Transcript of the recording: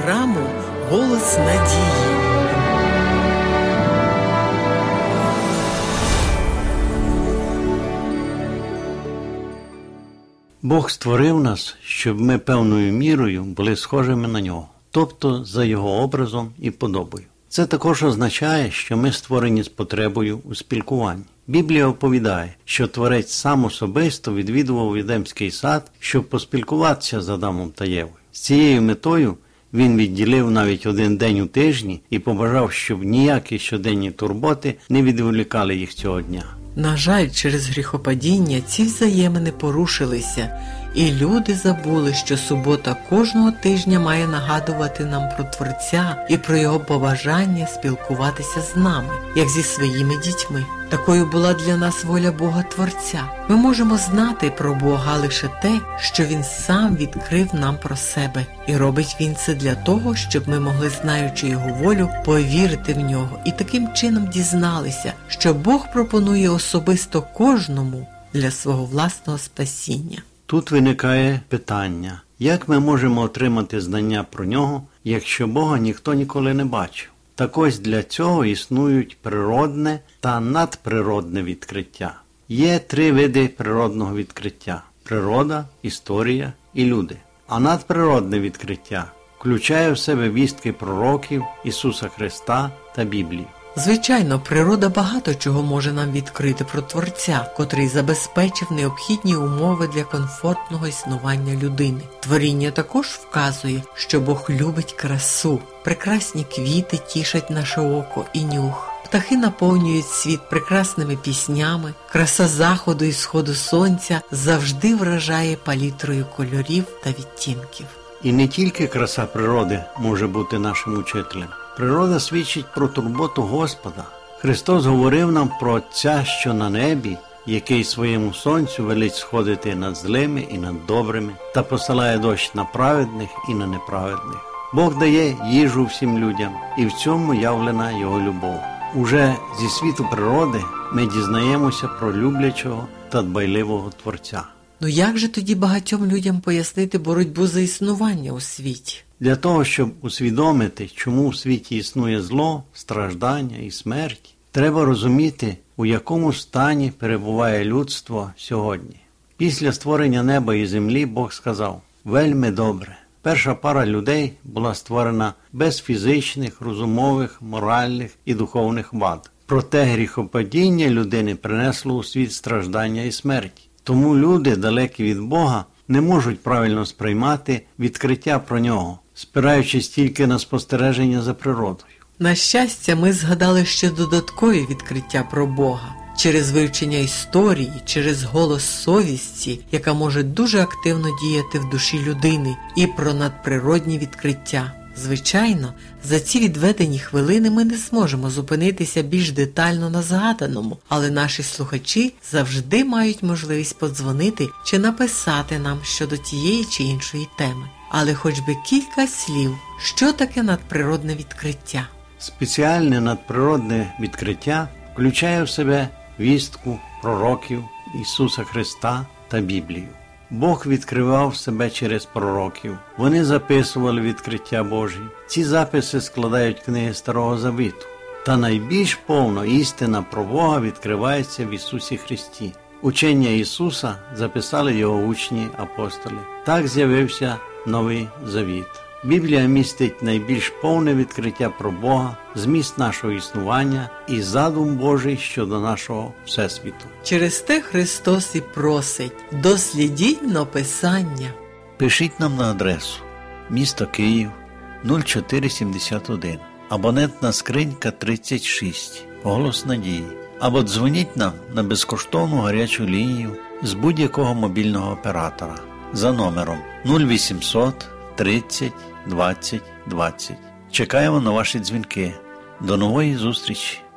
програму «Голос надії». Бог створив нас, щоб ми певною мірою були схожими на Нього, тобто за Його образом і подобою. Це також означає, що ми створені з потребою у спілкуванні. Біблія оповідає, що Творець сам особисто відвідував Едемський сад, щоб поспілкуватися з Адамом та Євою. З цією метою він відділив навіть один день у тижні і побажав, щоб ніякі щоденні турботи не відволікали їх цього дня. На жаль, через гріхопадіння ці взаємини порушилися, і люди забули, що субота кожного тижня має нагадувати нам про Творця і про Його побажання спілкуватися з нами, як зі своїми дітьми. Такою була для нас воля Бога-Творця. Ми можемо знати про Бога лише те, що Він сам відкрив нам про себе. І робить Він це для того, щоб ми могли, знаючи Його волю, повірити в Нього. І таким чином дізналися, що Бог пропонує особисто кожному для свого власного спасіння. Тут виникає питання, як ми можемо отримати знання про Нього, якщо Бога ніхто ніколи не бачив? Так ось для цього існують природне та надприродне відкриття. Є три види природного відкриття – природа, історія і люди. А надприродне відкриття включає в себе вістки пророків, Ісуса Христа та Біблії. Звичайно, природа багато чого може нам відкрити про Творця, котрий забезпечив необхідні умови для комфортного існування людини. Творіння також вказує, що Бог любить красу. Прекрасні квіти тішать наше око і нюх. Птахи наповнюють світ прекрасними піснями. Краса заходу і сходу сонця завжди вражає палітрою кольорів та відтінків. І не тільки краса природи може бути нашим учителем. Природа свідчить про турботу Господа. Христос говорив нам про Отця, що на небі, який своєму сонцю велить сходити над злими і над добрими, та посилає дощ на праведних і на неправедних. Бог дає їжу всім людям, і в цьому явлена Його любов. Уже зі світу природи ми дізнаємося про люблячого та дбайливого Творця. Ну як же тоді багатьом людям пояснити боротьбу за існування у світі? Для того, щоб усвідомити, чому в світі існує зло, страждання і смерть, треба розуміти, у якому стані перебуває людство сьогодні. Після створення неба і землі Бог сказав: «Вельми добре». Перша пара людей була створена без фізичних, розумових, моральних і духовних вад. Проте гріхопадіння людини принесло у світ страждання і смерть. Тому люди, далекі від Бога, не можуть правильно сприймати відкриття про Нього, спираючись тільки на спостереження за природою. На щастя, ми згадали ще додаткові відкриття про Бога. Через вивчення історії, через голос совісті, яка може дуже активно діяти в душі людини, і про надприродні відкриття. Звичайно, за ці відведені хвилини ми не зможемо зупинитися більш детально на згаданому, але наші слухачі завжди мають можливість подзвонити чи написати нам щодо тієї чи іншої теми. Але хоч би кілька слів, що таке надприродне відкриття? Спеціальне надприродне відкриття включає в себе вістку пророків, Ісуса Христа та Біблію. Бог відкривав себе через пророків. Вони записували відкриття Божі. Ці записи складають книги Старого Завіту. Та найбільш повно істина про Бога відкривається в Ісусі Христі. Учення Ісуса записали Його учні апостоли. Так з'явився Новий Завіт. Біблія містить найбільш повне відкриття про Бога, зміст нашого існування і задум Божий щодо нашого Всесвіту. Через те Христос і просить: дослідіть на Писання. Пишіть нам на адресу: місто Київ, 0471, абонентна скринька 36, Голос Надії. Або дзвоніть нам на безкоштовну гарячу лінію з будь-якого мобільного оператора за номером 0800 30 20 20. Чекаємо на ваші дзвінки. До нової зустрічі!